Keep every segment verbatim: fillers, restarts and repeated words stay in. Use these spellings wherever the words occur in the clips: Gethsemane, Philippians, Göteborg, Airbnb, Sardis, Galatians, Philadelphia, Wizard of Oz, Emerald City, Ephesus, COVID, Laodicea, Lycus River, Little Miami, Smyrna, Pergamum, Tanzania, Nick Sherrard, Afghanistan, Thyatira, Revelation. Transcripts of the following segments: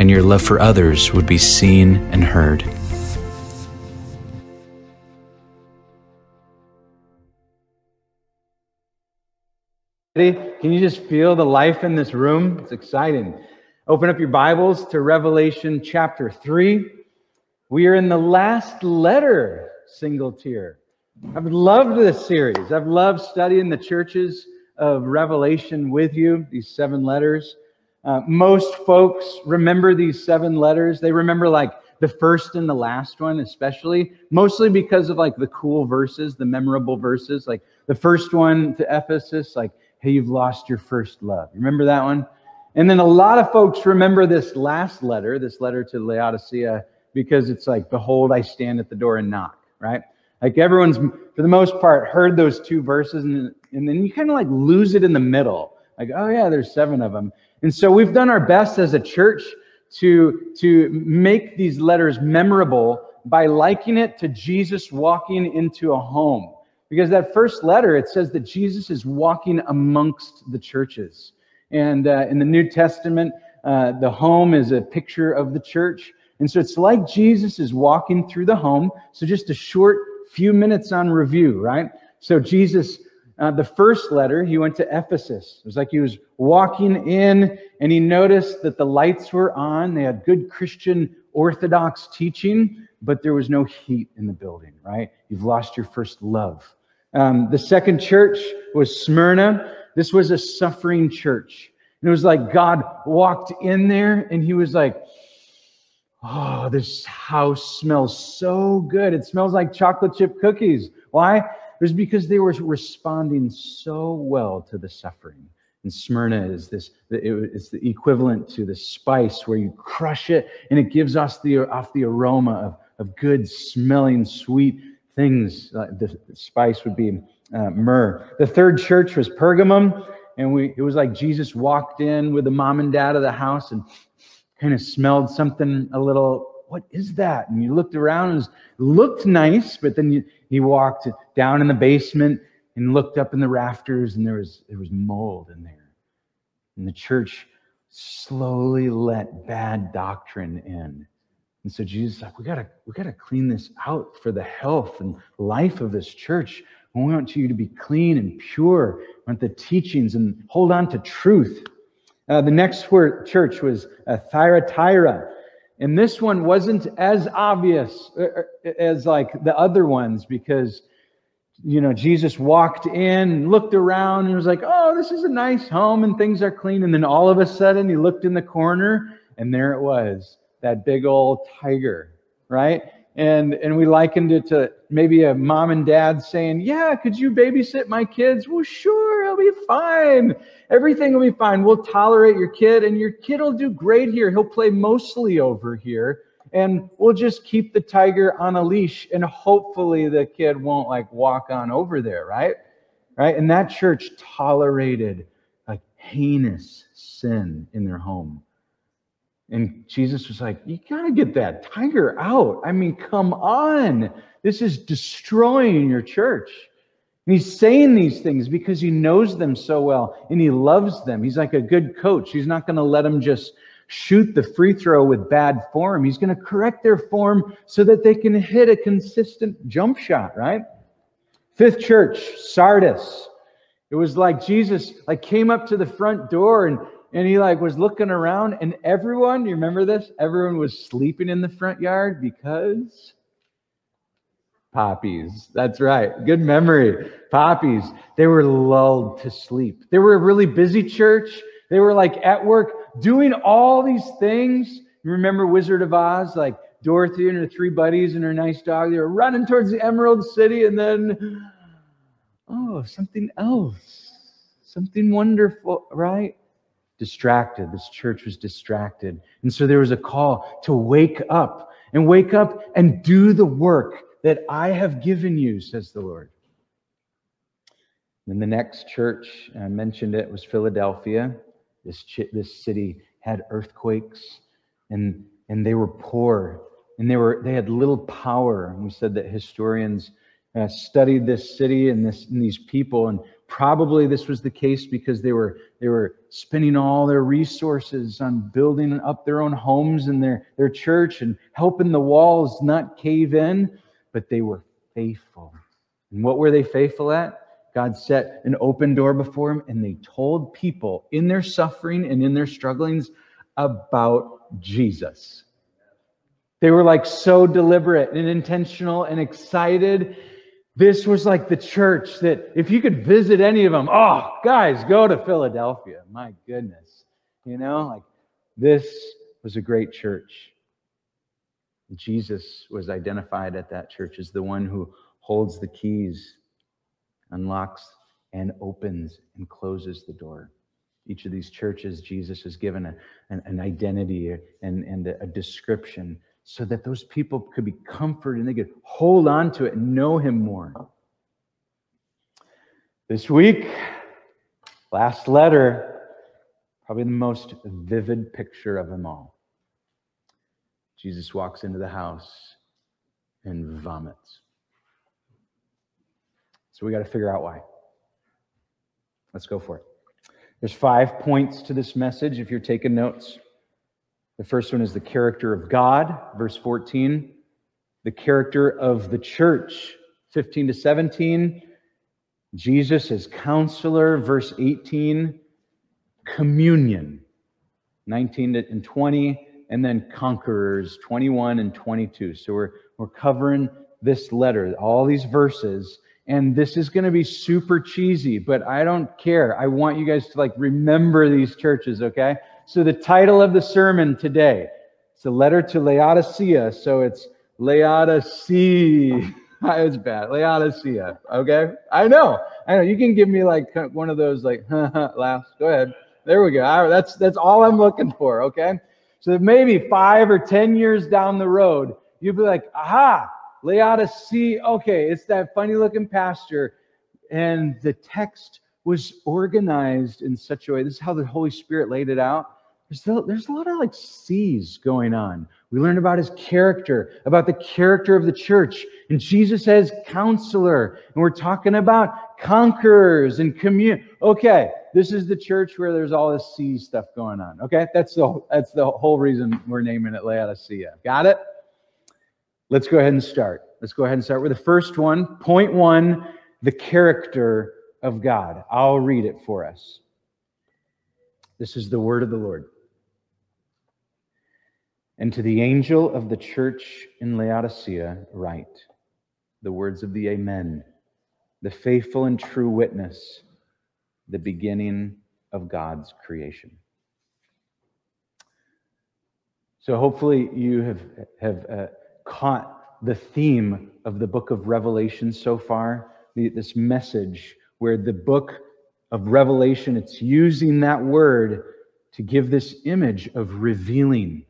and your love for others would be seen and heard. Can you just feel the life in this room? It's exciting. Open up your Bibles to Revelation chapter three. We are in the last letter, single tier. I've loved this series. I've loved studying the churches of Revelation with you, these seven letters. Uh, most folks remember these seven letters. They remember like the first and the last one, especially, mostly because of like the cool verses, the memorable verses, like the first one to Ephesus, like, hey, you've lost your first love. Remember that one? And then a lot of folks remember this last letter, this letter to Laodicea, because it's like, behold, I stand at the door and knock, right? Like everyone's, for the most part, heard those two verses, and, and then you kind of like lose it in the middle. Like, oh yeah, there's seven of them. And so we've done our best as a church to, to make these letters memorable by likening it to Jesus walking into a home. Because that first letter, it says that Jesus is walking amongst the churches. And uh, in the New Testament, uh, the home is a picture of the church. And so it's like Jesus is walking through the home. So just a short few minutes on review, right? So Jesus... Uh, the first letter, he went to Ephesus. It was like he was walking in and he noticed that the lights were on. They had good Christian Orthodox teaching, but there was no heat in the building, right? You've lost your first love. Um, the second church was Smyrna. This was a suffering church. And it was like God walked in there and he was like, oh, this house smells so good. It smells like chocolate chip cookies. Why? It was because they were responding so well to the suffering. And Smyrna is this, it's the equivalent to the spice where you crush it and it gives us the, off the aroma of, of good smelling sweet things. The spice would be uh, myrrh. The third church was Pergamum. And we it was like Jesus walked in with the mom and dad of the house and kind of smelled something a little, what is that? And you looked around and it looked nice, but then you, he walked down in the basement and looked up in the rafters and there was there was mold in there. And the church slowly let bad doctrine in. And so Jesus is like, we gotta, we gotta clean this out for the health and life of this church. We want you to be clean and pure. We want the teachings and hold on to truth. Uh, the next word, church was uh, Thyatira. And this one wasn't as obvious as like the other ones because, you know, Jesus walked in and looked around and was like, oh, this is a nice home and things are clean. And then all of a sudden he looked in the corner and there it was, that big old tiger, right? And and we likened it to maybe a mom and dad saying, yeah, could you babysit my kids? Well, sure, it'll be fine. Everything will be fine. We'll tolerate your kid and your kid will do great here. He'll play mostly over here and we'll just keep the tiger on a leash and hopefully the kid won't like walk on over there, right? Right? And that church tolerated like heinous sin in their home. And Jesus was like, you got to get that tiger out. I mean, come on. This is destroying your church. And he's saying these things because he knows them so well and he loves them. He's like a good coach. He's not going to let them just shoot the free throw with bad form. He's going to correct their form so that they can hit a consistent jump shot, right? Fifth church, Sardis. It was like Jesus like came up to the front door and And he like was looking around and everyone, you remember this? Everyone was sleeping in the front yard because poppies. That's right. Good memory. Poppies. They were lulled to sleep. They were a really busy church. They were like at work doing all these things. You remember Wizard of Oz, like Dorothy and her three buddies and her nice dog. They were running towards the Emerald City and then, oh, something else. Something wonderful, right? Distracted. This church was distracted. And so there was a call to wake up. and wake up and do the work that I have given you, says the Lord. Then the next church, and I mentioned it, was Philadelphia. This ch- this city had earthquakes, and and they were poor, and they were they had little power. And we said that historians uh, studied this city and this and these people, and probably this was the case because they were they were spending all their resources on building up their own homes and their their church and helping the walls not cave in. But they were faithful, and what were they faithful at? God set an open door before him, and they told people in their suffering and in their strugglings about Jesus. They were like so deliberate and intentional and excited. This was like the church that if you could visit any of them, oh, guys, go to Philadelphia. My goodness. You know, like this was a great church. Jesus was identified at that church as the one who holds the keys, unlocks and opens and closes the door. Each of these churches, Jesus has given a, an, an identity and, and a description so that those people could be comforted and they could hold on to it and know him more. This week, last letter, probably the most vivid picture of them all. Jesus walks into the house and vomits. So we got to figure out why. Let's go for it. There's five points to this message if you're taking notes. The first one is the character of God, verse fourteen. The character of the church, fifteen to seventeen. Jesus as counselor, verse eighteen. Communion, nineteen and twenty. And then conquerors, twenty-one and twenty-two. So we're, we're covering this letter, all these verses. And this is going to be super cheesy, but I don't care. I want you guys to like remember these churches, okay? So the title of the sermon today, it's a letter to Laodicea. So it's Laodicea. It's bad. Laodicea, okay? I know. I know. You can give me like one of those like, huh, huh, laughs. Go ahead. There we go. All right, that's, that's all I'm looking for, okay? So maybe five or ten years down the road, you'll be like, aha, Laodicea, okay, it's that funny-looking pastor. And the text was organized in such a way. This is how the Holy Spirit laid it out. There's, there's a lot of like C's going on. We learned about his character, about the character of the church. And Jesus as counselor. And we're talking about conquerors and communion. Okay, this is the church where there's all this C stuff going on. Okay, that's the, that's the whole reason we're naming it Laodicea. Got it? Let's go ahead and start. Let's go ahead and start with the first one. Point one, the character of God. I'll read it for us. This is the word of the Lord. And to the angel of the church in Laodicea write, the words of the Amen, the faithful and true witness, the beginning of God's creation. So hopefully you have... have uh, caught the theme of the book of Revelation so far, the, this message where the book of Revelation, it's using that word to give this image of revealing.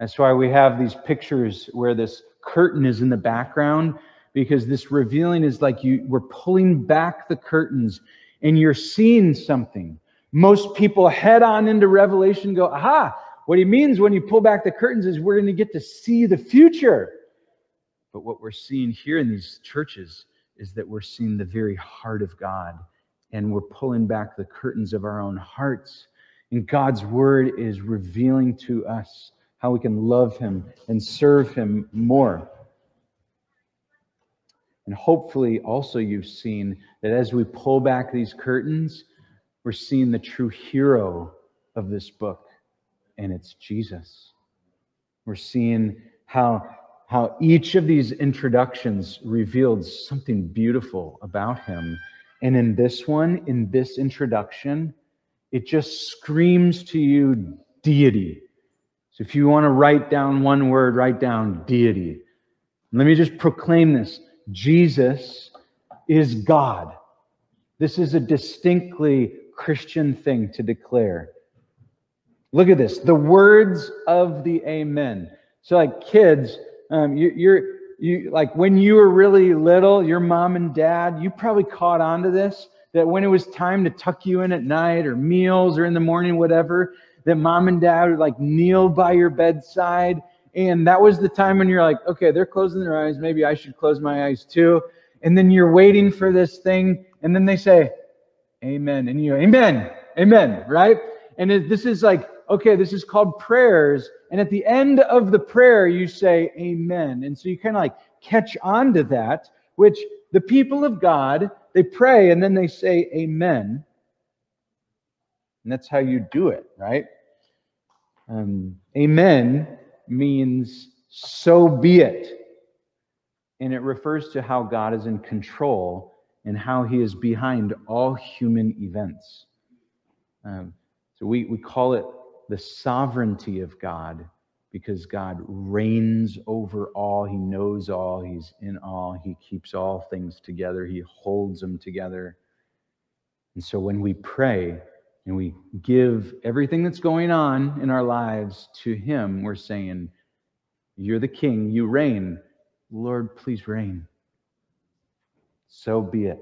That's why we have these pictures where this curtain is in the background, because this revealing is like you we're pulling back the curtains and you're seeing something. Most people head on into Revelation go, aha, what he means when you pull back the curtains is we're going to get to see the future. But what we're seeing here in these churches is that we're seeing the very heart of God, and we're pulling back the curtains of our own hearts. And God's word is revealing to us how we can love him and serve him more. And hopefully also you've seen that as we pull back these curtains, we're seeing the true hero of this book. And it's Jesus. We're seeing how, how each of these introductions revealed something beautiful about him. And in this one, in this introduction, it just screams to you deity. So if you want to write down one word, write down deity. Let me just proclaim this. Jesus is God. This is a distinctly Christian thing to declare. Look at this, the words of the Amen. So like kids, Um, you, you're you like when you were really little, your mom and dad, you probably caught on to this, that when it was time to tuck you in at night or meals or in the morning, whatever, that mom and dad would like kneel by your bedside. And that was the time when you're like, okay, they're closing their eyes. Maybe I should close my eyes too. And then you're waiting for this thing. And then they say, amen. And you, amen, amen, right? And it, this is like, okay, this is called prayers. And at the end of the prayer, you say, amen. And so you kind of like catch on to that, which the people of God, they pray and then they say, amen. And that's how you do it, right? Um, amen means so be it. And it refers to how God is in control and how he is behind all human events. Um, so we, we call it the sovereignty of God because God reigns over all. He knows all. He's in all. He keeps all things together. He holds them together. And so when we pray and we give everything that's going on in our lives to him, we're saying, you're the king, you reign. Lord, please reign. So be it.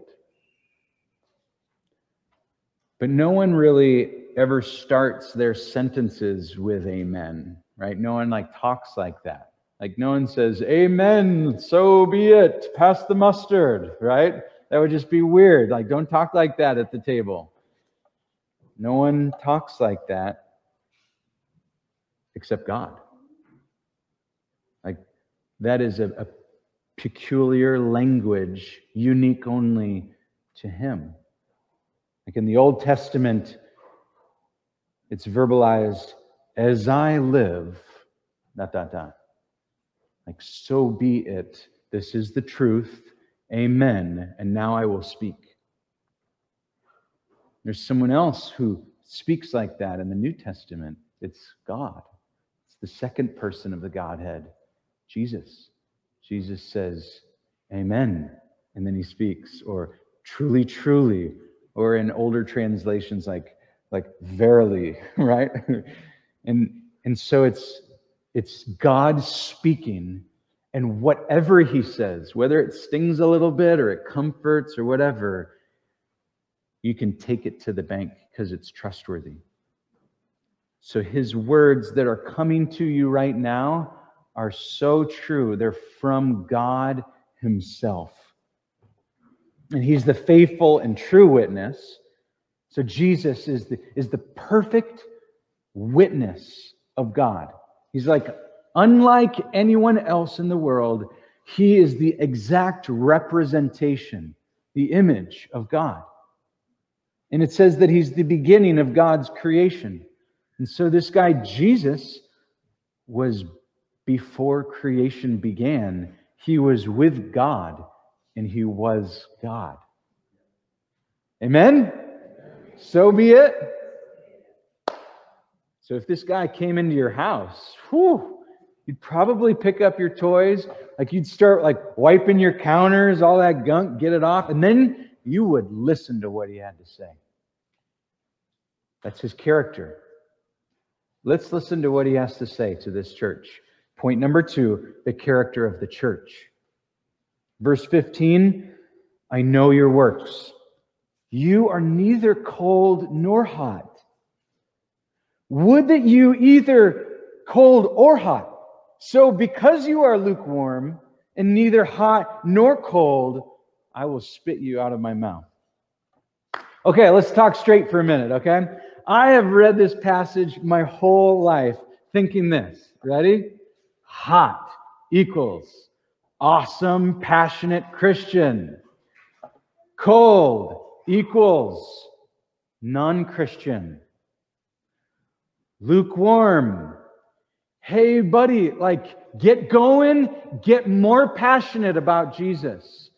But no one really ever starts their sentences with amen, right? No one like talks like that. Like no one says, amen, so be it, pass the mustard, right? That would just be weird. Like don't talk like that at the table. No one talks like that except God. Like that is a, a peculiar language, unique only to him. Like in the Old Testament, it's verbalized, as I live, dot, dot, dot. Like, so be it. This is the truth. Amen. And now I will speak. There's someone else who speaks like that in the New Testament. It's God. It's the second person of the Godhead, Jesus. Jesus says, amen. And then he speaks, or truly, truly, or in older translations like, like verily, right? And and so it's it's God speaking, and whatever he says, whether it stings a little bit or it comforts or whatever, you can take it to the bank because it's trustworthy. So his words that are coming to you right now are so true. They're from God himself. And he's the faithful and true witness. So Jesus is the, is the perfect witness of God. He's like, unlike anyone else in the world, he is the exact representation, the image of God. And it says that he's the beginning of God's creation. And so this guy, Jesus, was before creation began. He was with God, and he was God. Amen? So be it. So if this guy came into your house, whew, you'd probably pick up your toys. Like you'd start like wiping your counters, all that gunk, get it off. And then you would listen to what he had to say. That's his character. Let's listen to what he has to say to this church. Point number two, the character of the church. Verse fifteen, I know your works. You are neither cold nor hot. Would that you either cold or hot. So because you are lukewarm and neither hot nor cold, I will spit you out of my mouth. Okay, let's talk straight for a minute, okay? I have read this passage my whole life thinking this. Ready? Hot equals awesome, passionate Christian. Cold equals non-Christian. Lukewarm. Hey, buddy, like get going, get more passionate about Jesus.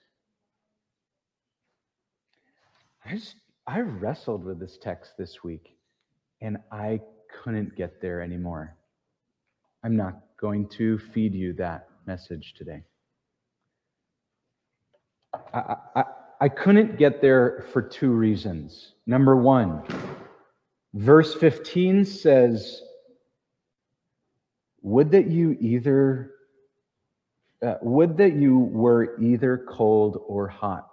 I just, I wrestled with this text this week and I couldn't get there anymore. I'm not going to feed you that message today. I, I, I couldn't get there for two reasons. Number one, verse fifteen says, would that you either Uh, would that you were either cold or hot.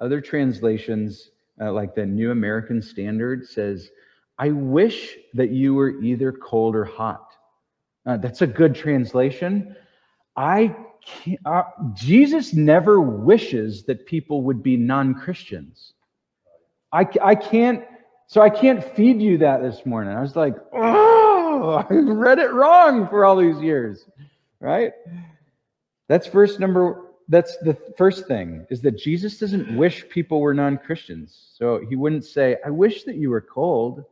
Other translations, uh, like the New American Standard, says, I wish that you were either cold or hot. Uh, that's a good translation. I can't, uh, Jesus never wishes that people would be non-Christians. I, I can't, so I can't feed you that this morning. I was like, oh, I read it wrong for all these years, right? That's first number. That's the first thing, is that Jesus doesn't wish people were non-Christians. So he wouldn't say, I wish that you were cold.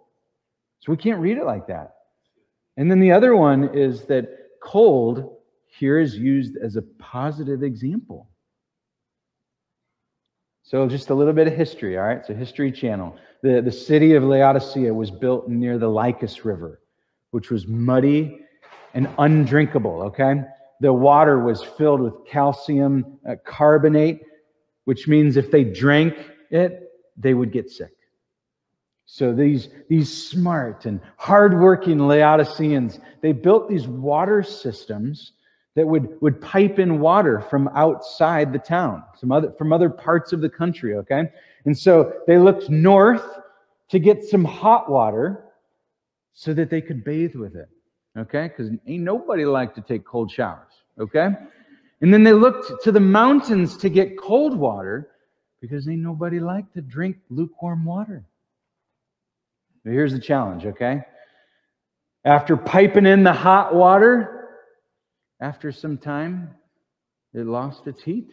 So we can't read it like that. And then the other one is that cold here is used as a positive example. So just a little bit of history, all right? So History Channel. The, the city of Laodicea was built near the Lycus River, which was muddy and undrinkable, okay? The water was filled with calcium carbonate, which means if they drank it, they would get sick. So these, these smart and hardworking Laodiceans, they built these water systems that would, would pipe in water from outside the town, some other, from other parts of the country, okay? And so they looked north to get some hot water so that they could bathe with it. Okay, because ain't nobody like to take cold showers, okay? And then they looked to the mountains to get cold water because ain't nobody like to drink lukewarm water. But here's the challenge, okay? After piping in the hot water, after some time, it lost its heat.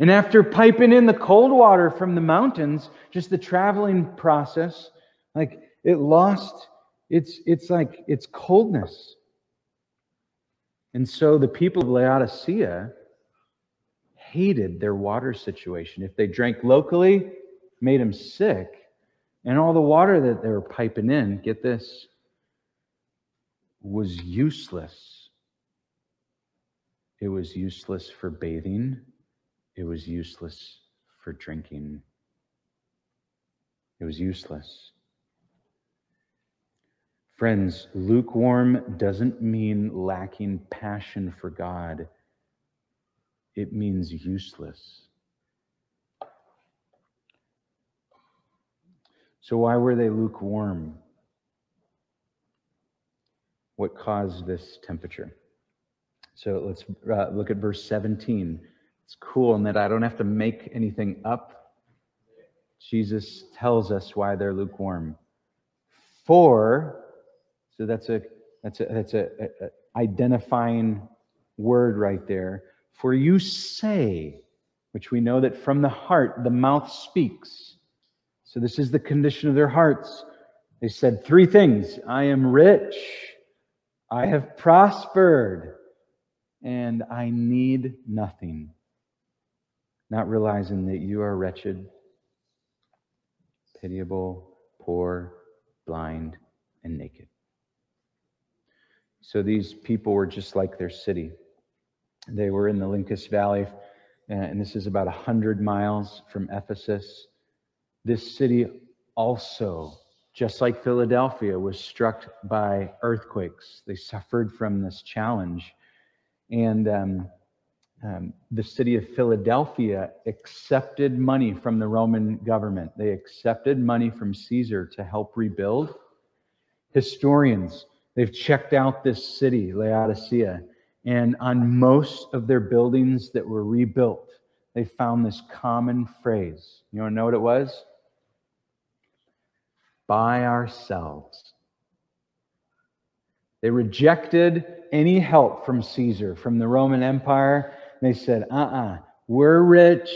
And after piping in the cold water from the mountains, just the traveling process, like it lost It's, it's like, it's coldness. And so the people of Laodicea hated their water situation. If they drank locally, made them sick. And all the water that they were piping in, get this, was useless. It was useless for bathing. It was useless for drinking. It was useless. Friends, lukewarm doesn't mean lacking passion for God. It means useless. So why were they lukewarm? What caused this temperature? So let's uh, look at verse seventeen. It's cool in that I don't have to make anything up. Jesus tells us why they're lukewarm. For... So that's a that's a that's a, a, a identifying word right there. For you say, which we know that from the heart the mouth speaks. So this is the condition of their hearts. They said three things: I am rich, I have prospered, and I need nothing. Not realizing that you are wretched, pitiable, poor, blind, and naked. So these people were just like their city. They were in the Lycus Valley, and this is about one hundred miles from Ephesus. This city also, just like Philadelphia, was struck by earthquakes. They suffered from this challenge. And um, um, the city of Philadelphia accepted money from the Roman government. They accepted money from Caesar to help rebuild. Historians, they've checked out this city, Laodicea, and on most of their buildings that were rebuilt, they found this common phrase. You want to know what it was? By ourselves. They rejected any help from Caesar, from the Roman Empire. They said, uh-uh, we're rich.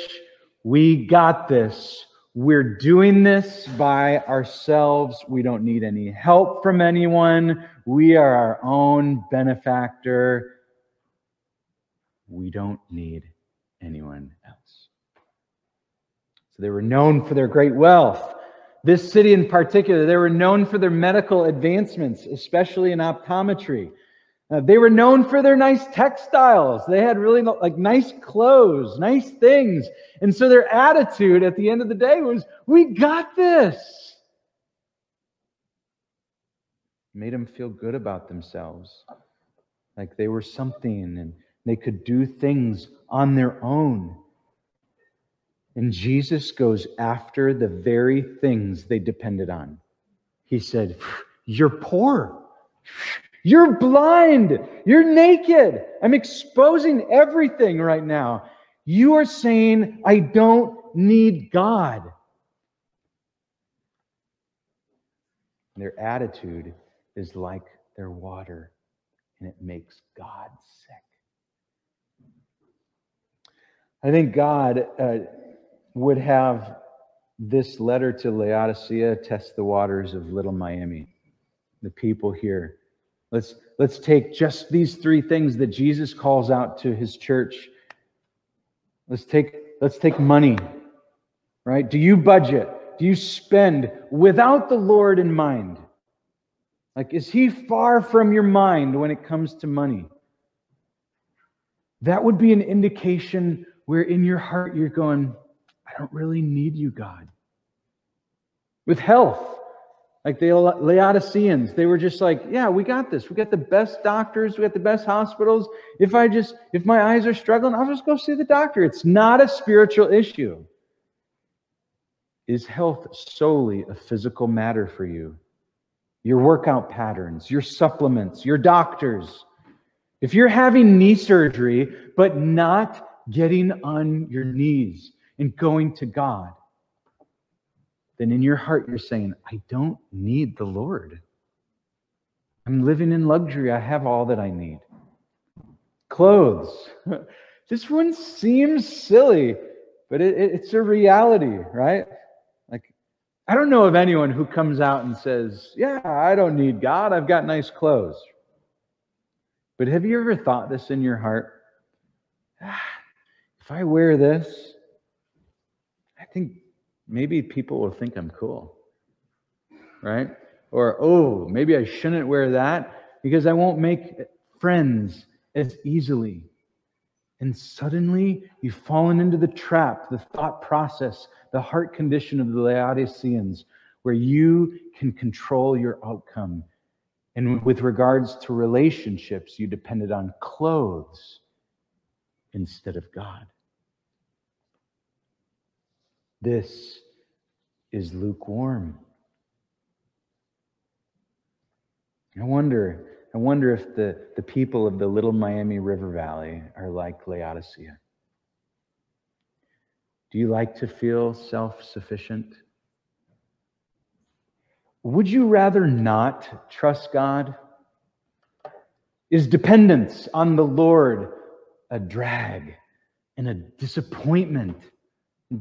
We got this. We're doing this by ourselves. We don't need any help from anyone. We are our own benefactor. We don't need anyone else. So they were known for their great wealth. This city in particular, they were known for their medical advancements, especially in optometry. Uh, they were known for their nice textiles. They had really like nice clothes, nice things. And so their attitude at the end of the day was, we got this. Made them feel good about themselves. Like they were something, and They could do things on their own. And Jesus goes after the very things they depended on. He said, you're poor. You're blind. You're naked. I'm exposing everything right now. You are saying, I don't need God. Their attitude is like their water, and it makes God sick. I think God uh, would have this letter to Laodicea test the waters of Little Miami, the people here. Let's, let's take just these three things that Jesus calls out to his church. Let's take, let's take money, right? Do you budget? Do you spend without the Lord in mind? Like, is he far from your mind when it comes to money? That would be an indication where in your heart you're going, I don't really need you, God. With health, like the Laodiceans, they were just like, yeah, we got this. We got the best doctors. We got the best hospitals. If I just, if my eyes are struggling, I'll just go see the doctor. It's not a spiritual issue. Is health solely a physical matter for you? Your workout patterns, your supplements, your doctors. If you're having knee surgery, but not getting on your knees and going to God, then in your heart you're saying, I don't need the Lord. I'm living in luxury. I have all that I need. Clothes. This one seems silly, but it, it, it's a reality, right? I don't know of anyone who comes out and says, yeah, I don't need God. I've got nice clothes. But have you ever thought this in your heart? Ah, if I wear this, I think maybe people will think I'm cool, right? Or, oh, maybe I shouldn't wear that because I won't make friends as easily. And suddenly you've fallen into the trap, the thought process, the heart condition of the Laodiceans, where you can control your outcome. And with regards to relationships, you depended on clothes instead of God. This is lukewarm. I wonder, I wonder if the, the people of the Little Miami River Valley are like Laodicea. Do you like to feel self-sufficient? Would you rather not trust God? Is dependence on the Lord a drag and a disappointment,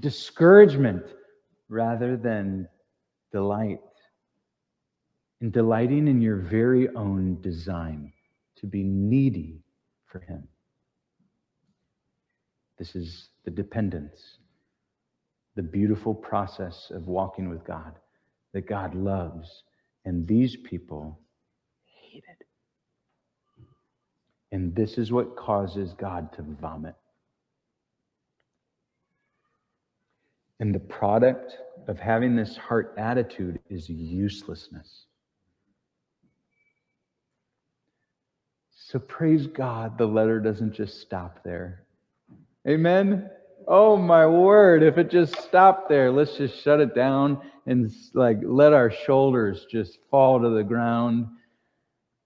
discouragement, rather than delight? And delighting in your very own design to be needy for Him. This is the dependence. The beautiful process of walking with God that God loves, and these people hated. And this is what causes God to vomit. And the product of having this heart attitude is uselessness. So praise God, the letter doesn't just stop there. Amen. Oh, my word, if it just stopped there, let's just shut it down and like let our shoulders just fall to the ground.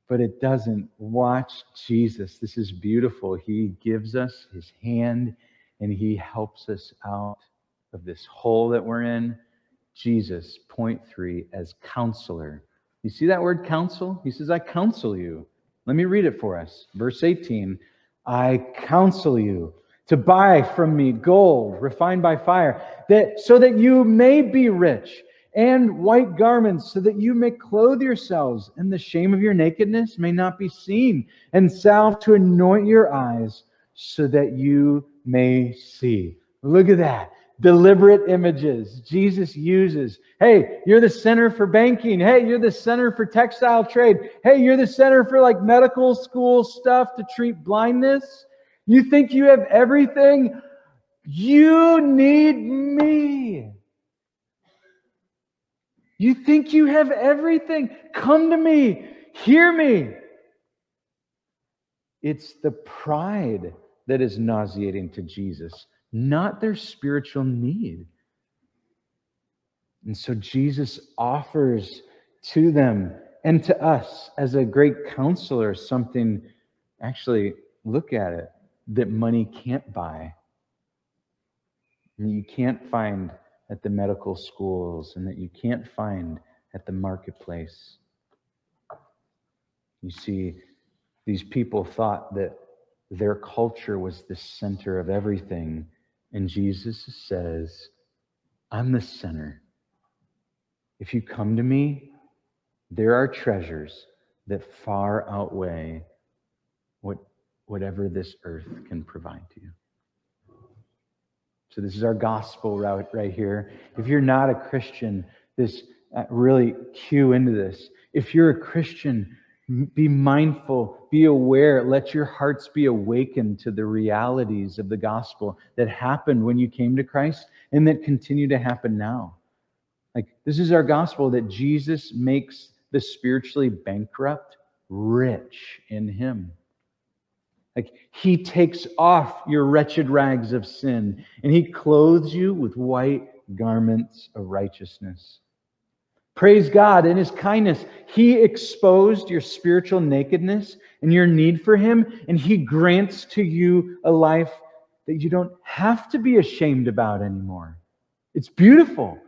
But it doesn't. Watch Jesus. This is beautiful. He gives us his hand and he helps us out of this hole that we're in. Jesus, point three, as counselor. You see that word counsel? He says, I counsel you. Let me read it for us. Verse eighteen, I counsel you to buy from me gold refined by fire, that so that you may be rich, and white garments so that you may clothe yourselves, and the shame of your nakedness may not be seen, and salve to anoint your eyes so that you may see. Look at that. Deliberate images Jesus uses. Hey, you're the center for banking. Hey, you're the center for textile trade. Hey, you're the center for like medical school stuff to treat blindness. You think you have everything? You need me. You think you have everything? Come to me. Hear me. It's the pride that is nauseating to Jesus, not their spiritual need. And so Jesus offers to them and to us as a great counselor something, actually look at it, that money can't buy. And you can't find at the medical schools and that you can't find at the marketplace. You see, these people thought that their culture was the center of everything. And Jesus says, I'm the center. If you come to me, there are treasures that far outweigh what, whatever this earth can provide to you. So this is our gospel route right here. If you're not a Christian, this uh, really cue into this. If you're a Christian, be mindful, be aware, let your hearts be awakened to the realities of the gospel that happened when you came to Christ and that continue to happen now. Like, this is our gospel, that Jesus makes the spiritually bankrupt rich in him. Like, he takes off your wretched rags of sin and he clothes you with white garments of righteousness. Praise God in his kindness. He exposed your spiritual nakedness and your need for him, and he grants to you a life that you don't have to be ashamed about anymore. It's beautiful.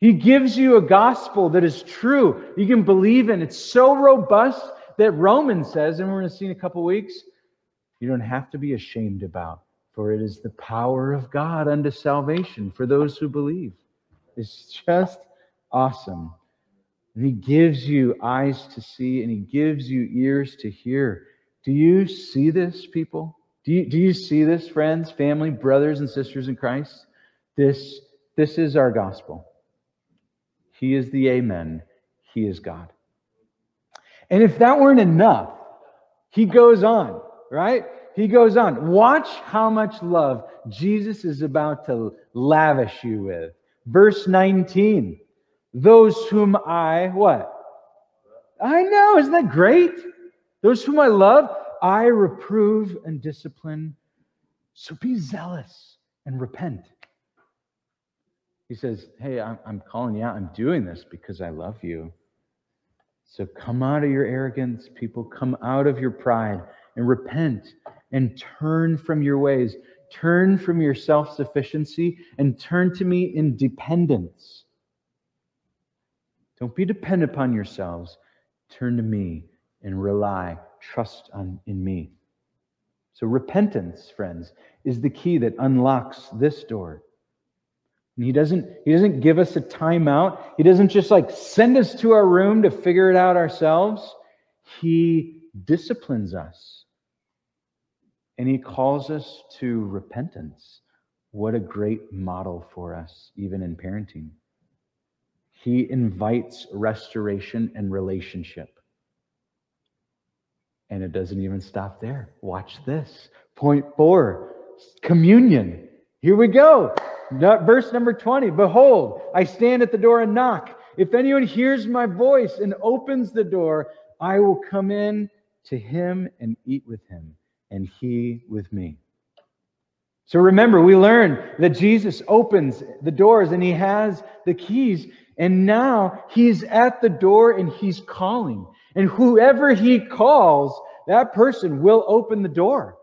He gives you a gospel that is true, you can believe in. It's so robust that Romans says, and we're going to see in a couple weeks, you don't have to be ashamed about, for it is the power of God unto salvation for those who believe. It's just awesome. And he gives you eyes to see and he gives you ears to hear. Do you see this, people? Do you, do you see this, friends, family, brothers and sisters in Christ? This, this is our gospel. He is the Amen. He is God. And if that weren't enough, he goes on, right? He goes on. Watch how much love Jesus is about to lavish you with. Verse nineteen, those whom I, what? I know, isn't that great? Those whom I love, I reprove and discipline. So be zealous and repent. He says, hey, I'm calling you out. I'm doing this because I love you. So come out of your arrogance, people. Come out of your pride and repent and turn from your ways. Turn from your self-sufficiency and turn to me in dependence. Don't be dependent upon yourselves. Turn to me and rely, trust on in me. So repentance, friends, is the key that unlocks this door. And he doesn't, he doesn't give us a timeout. He doesn't just like send us to our room to figure it out ourselves. He disciplines us. And he calls us to repentance. What a great model for us, even in parenting. He invites restoration and relationship. And it doesn't even stop there. Watch this. Point four, communion. Here we go. Verse number twenty, behold, I stand at the door and knock. If anyone hears my voice and opens the door, I will come in to him and eat with him, and he with me. So remember, we learn that Jesus opens the doors and he has the keys. And now he's at the door and he's calling. And whoever he calls, that person will open the door.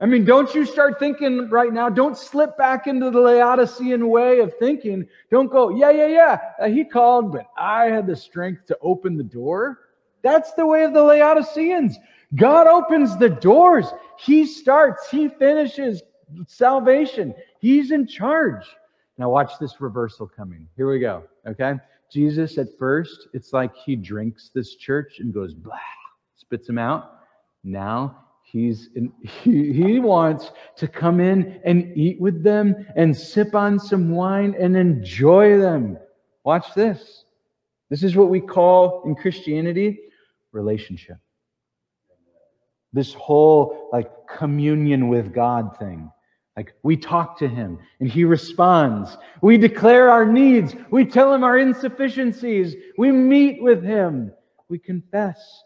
I mean, don't you start thinking right now. Don't slip back into the Laodicean way of thinking. Don't go, yeah, yeah, yeah. Uh, he called, but I had the strength to open the door. That's the way of the Laodiceans. God opens the doors. He starts. He finishes salvation. He's in charge. Now watch this reversal coming. Here we go, okay? Jesus at first, it's like he drinks this church and goes, blah, spits him out. Now He's in, he, he wants to come in and eat with them and sip on some wine and enjoy them. Watch this. This is what we call in Christianity relationship. This whole like communion with God thing. Like we talk to him and he responds. We declare our needs. We tell him our insufficiencies. We meet with him. We confess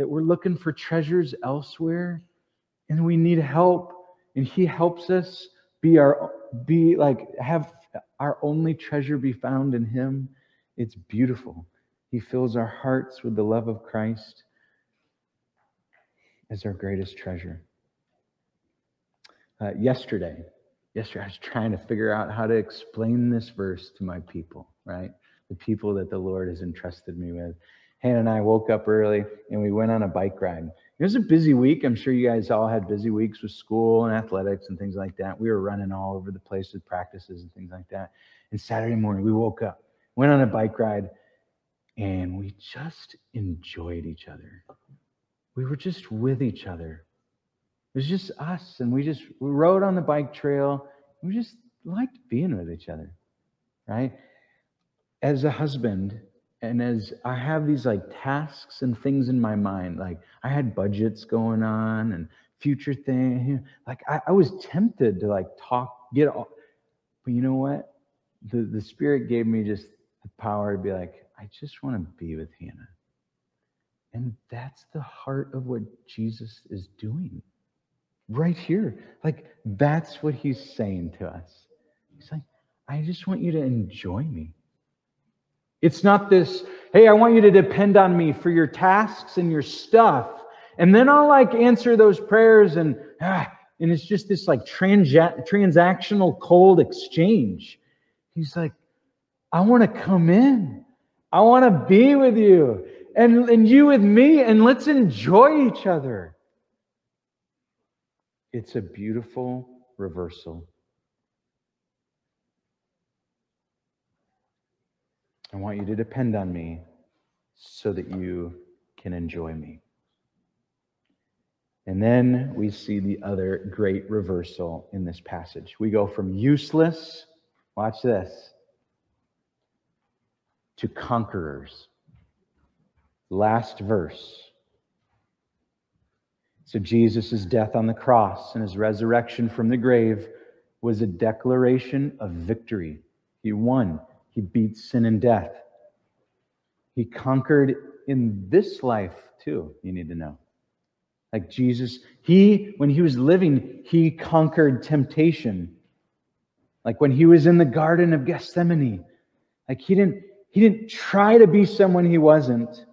that we're looking for treasures elsewhere and we need help. And He helps us be our, be like, have our only treasure be found in Him. It's beautiful. He fills our hearts with the love of Christ as our greatest treasure. Uh, yesterday, yesterday I was trying to figure out how to explain this verse to my people, right? The people that the Lord has entrusted me with. Hannah and I woke up early and we went on a bike ride. It was a busy week. I'm sure you guys all had busy weeks with school and athletics and things like that. We were running all over the place with practices and things like that. And Saturday morning, we woke up, went on a bike ride, and we just enjoyed each other. We were just with each other. It was just us, and we just we rode on the bike trail. We just liked being with each other, right? As a husband, and as I have these like tasks and things in my mind, like I had budgets going on and future things, like I, I was tempted to like talk, get all, but you know what? The, the Spirit gave me just the power to be like, I just want to be with Hannah. And that's the heart of what Jesus is doing right here. Like that's what He's saying to us. He's like, I just want you to enjoy me. It's not this, hey, I want you to depend on me for your tasks and your stuff. And then I'll like answer those prayers and ah, and it's just this like trans- transactional cold exchange. He's like, I want to come in. I want to be with you and, and you with me, and let's enjoy each other. It's a beautiful reversal. I want you to depend on me so that you can enjoy me. And then we see the other great reversal in this passage. We go from useless, watch this, to conquerors. Last verse. So Jesus' death on the cross and His resurrection from the grave was a declaration of victory. He won. He beat sin and death. He conquered in this life too, you need to know. Like Jesus, He, when He was living, He conquered temptation. Like when He was in the Garden of Gethsemane, like He didn't, He didn't try to be someone He wasn't.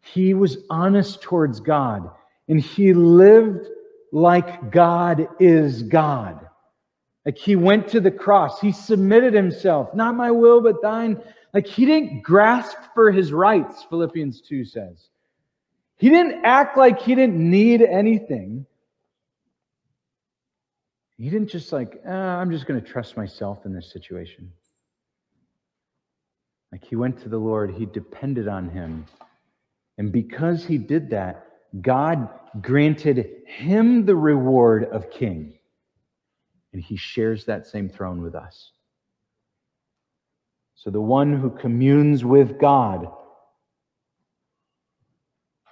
He was honest towards God and He lived like God is God. Like He went to the cross. He submitted Himself. Not my will, but thine. Like He didn't grasp for His rights, Philippians two says. He didn't act like He didn't need anything. He didn't just like, eh, I'm just going to trust myself in this situation. Like He went to the Lord. He depended on Him. And because He did that, God granted Him the reward of king. And He shares that same throne with us. So the one who communes with God,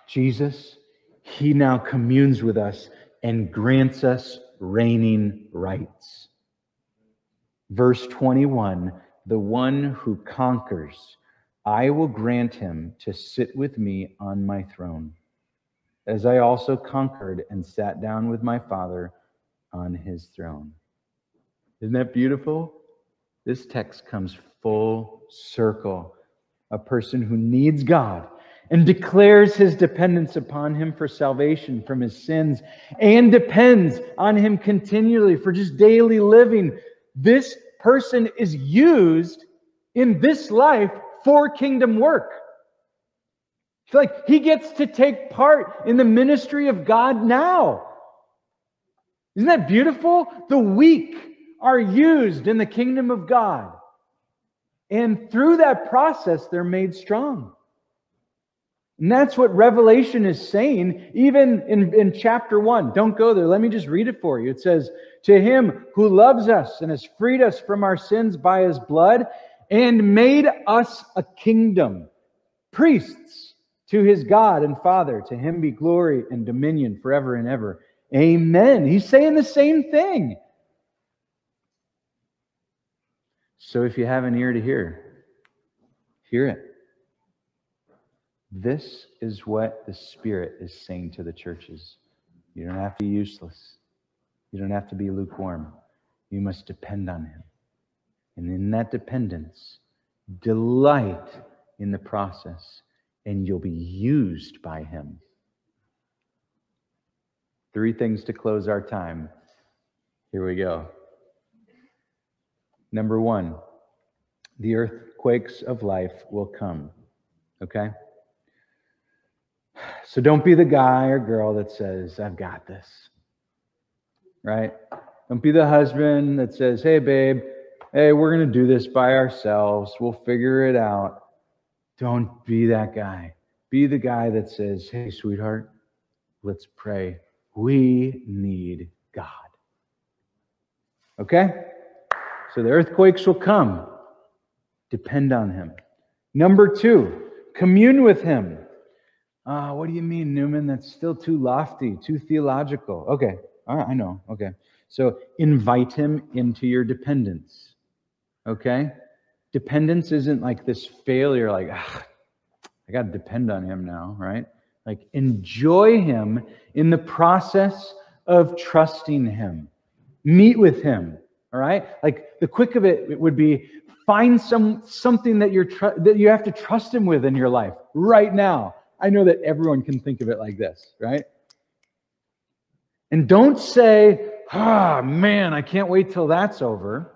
Jesus, He now communes with us and grants us reigning rights. Verse twenty-one, the one who conquers, I will grant him to sit with me on my throne, as I also conquered and sat down with my Father on His throne. Isn't that beautiful? This text comes full circle. A person who needs God and declares his dependence upon Him for salvation from his sins and depends on Him continually for just daily living. This person is used in this life for kingdom work. It's like he gets to take part in the ministry of God now. Isn't that beautiful? The weak are used in the kingdom of God. And through that process, they're made strong. And that's what Revelation is saying, even in, in chapter one. Don't go there. Let me just read it for you. It says, to Him who loves us and has freed us from our sins by His blood and made us a kingdom, priests to His God and Father. To Him be glory and dominion forever and ever. Amen. He's saying the same thing. So if you have an ear to hear, hear it. This is what the Spirit is saying to the churches. You don't have to be useless. You don't have to be lukewarm. You must depend on Him. And in that dependence, delight in the process, and you'll be used by Him. Three things to close our time. Here we go. Number one, the earthquakes of life will come. Okay? So don't be the guy or girl that says, I've got this. Right? Don't be the husband that says, hey, babe, hey, we're going to do this by ourselves. We'll figure it out. Don't be that guy. Be the guy that says, hey, sweetheart, let's pray. We need God. Okay? So the earthquakes will come. Depend on Him. Number two, commune with Him. Uh, what do you mean, Newman? That's still too lofty, too theological. Okay, all right, I know. Okay. So invite Him into your dependence. Okay? Dependence isn't like this failure, like, ah, I got to depend on Him now, right? Like, enjoy Him in the process of trusting Him. Meet with Him, all right? Like, the quick of it, it would be find some something that you're tr- that you have to trust Him with in your life right now. I know that everyone can think of it like this, right? And don't say, ah, oh, man, I can't wait till that's over.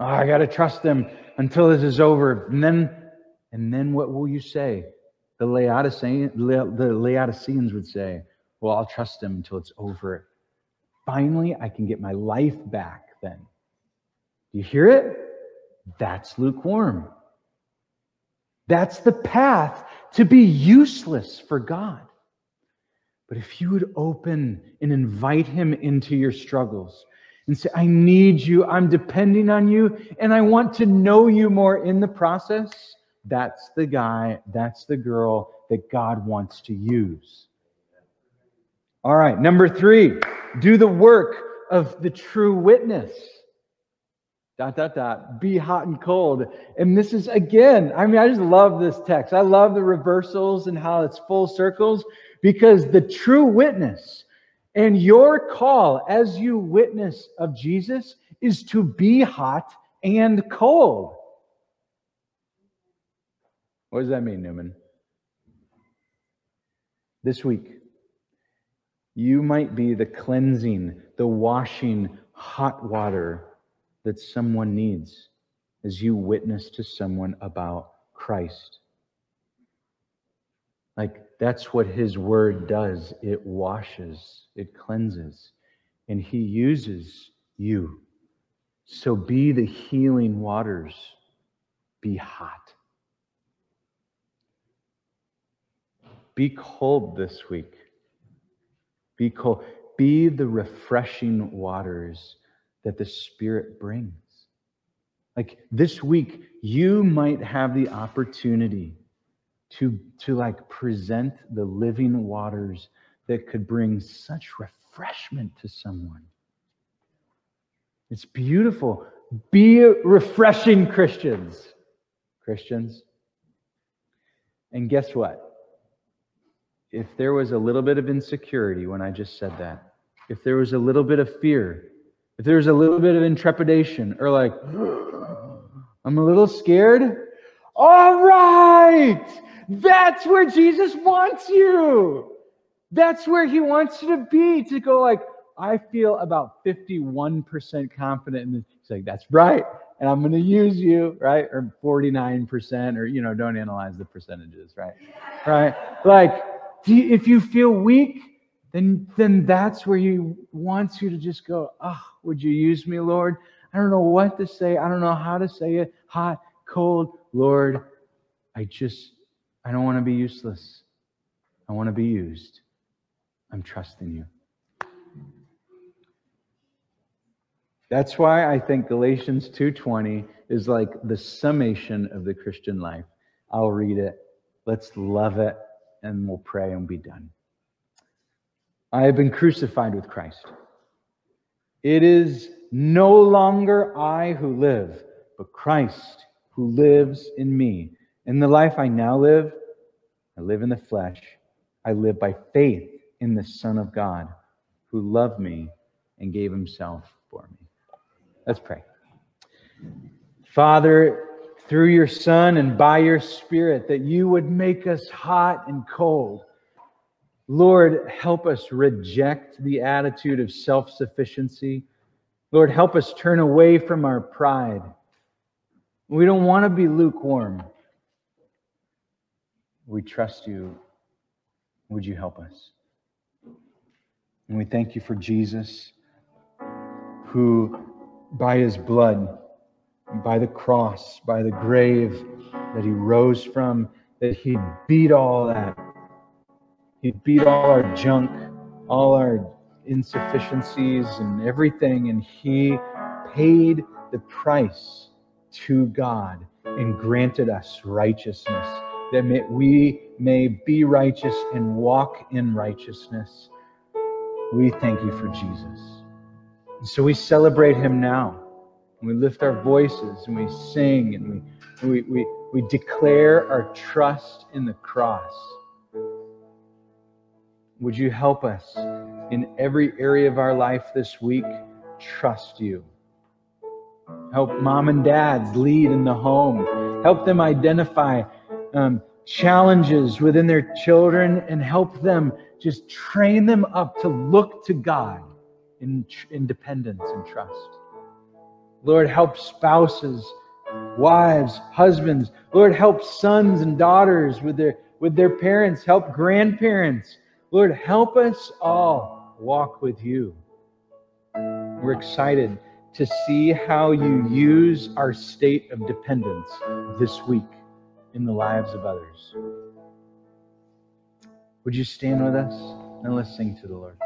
Oh, I got to trust them until this is over. And then, and then what will you say? The Laodiceans, the Laodiceans would say, well, I'll trust them until it's over. Finally, I can get my life back then. Do you hear it? That's lukewarm. That's the path to be useless for God. But if you would open and invite Him into your struggles and say, I need you, I'm depending on you, and I want to know you more in the process, that's the guy, that's the girl that God wants to use. All right, number three, do the work of the true witness. Dot, dot, dot, be hot and cold. And this is, again, I mean, I just love this text. I love the reversals and how it's full circles, because the true witness and your call as you witness of Jesus is to be hot and cold. What does that mean, Newman? This week, you might be the cleansing, the washing, hot water that someone needs as you witness to someone about Christ. Like, that's what His Word does. It washes, it cleanses, and He uses you. So be the healing waters. Be hot. Be cold this week. Be cold. Be the refreshing waters that the Spirit brings. Like, this week, you might have the opportunity to, to like present the living waters that could bring such refreshment to someone. It's beautiful. Be refreshing Christians. Christians. And guess what? If there was a little bit of insecurity when I just said that, if there was a little bit of fear, if there's a little bit of intrepidation, or like, I'm a little scared. All right! That's where Jesus wants you. That's where He wants you to be, to go like, I feel about fifty-one percent confident. And He's like, that's right. And I'm going to use you, right? Or forty-nine percent, or, you know, don't analyze the percentages, right? Right? Like, if you feel weak, Then, then that's where He wants you to just go, ah, oh, would you use me, Lord? I don't know what to say. I don't know how to say it. Hot, cold, Lord, I just, I don't want to be useless. I want to be used. I'm trusting you. That's why I think Galatians two twenty is like the summation of the Christian life. I'll read it. Let's love it, and we'll pray and be done. I have been crucified with Christ. It is no longer I who live, but Christ who lives in me. In the life I now live, I live in the flesh. I live by faith in the Son of God, who loved me and gave himself for me. Let's pray. Father, through your Son and by your Spirit, that you would make us hot and cold. Lord, help us reject the attitude of self-sufficiency. Lord, help us turn away from our pride. We don't want to be lukewarm. We trust you. Would you help us? And we thank you for Jesus, who by his blood, by the cross, by the grave that he rose from, that he beat all that. He beat all our junk, all our insufficiencies and everything, and he paid the price to God and granted us righteousness, that we may be righteous and walk in righteousness. We thank you for Jesus. And so we celebrate him now. We lift our voices and we sing and we, we, we, we declare our trust in the cross. Would you help us in every area of our life this week trust you? Help mom and dads lead in the home. Help them identify um, challenges within their children and help them just train them up to look to God in independence and trust. Lord, help spouses, wives, husbands. Lord, help sons and daughters with their, with their parents. Help grandparents. Lord, help us all walk with you. We're excited to see how you use our state of dependence this week in the lives of others. Would you stand with us? And let's sing to the Lord.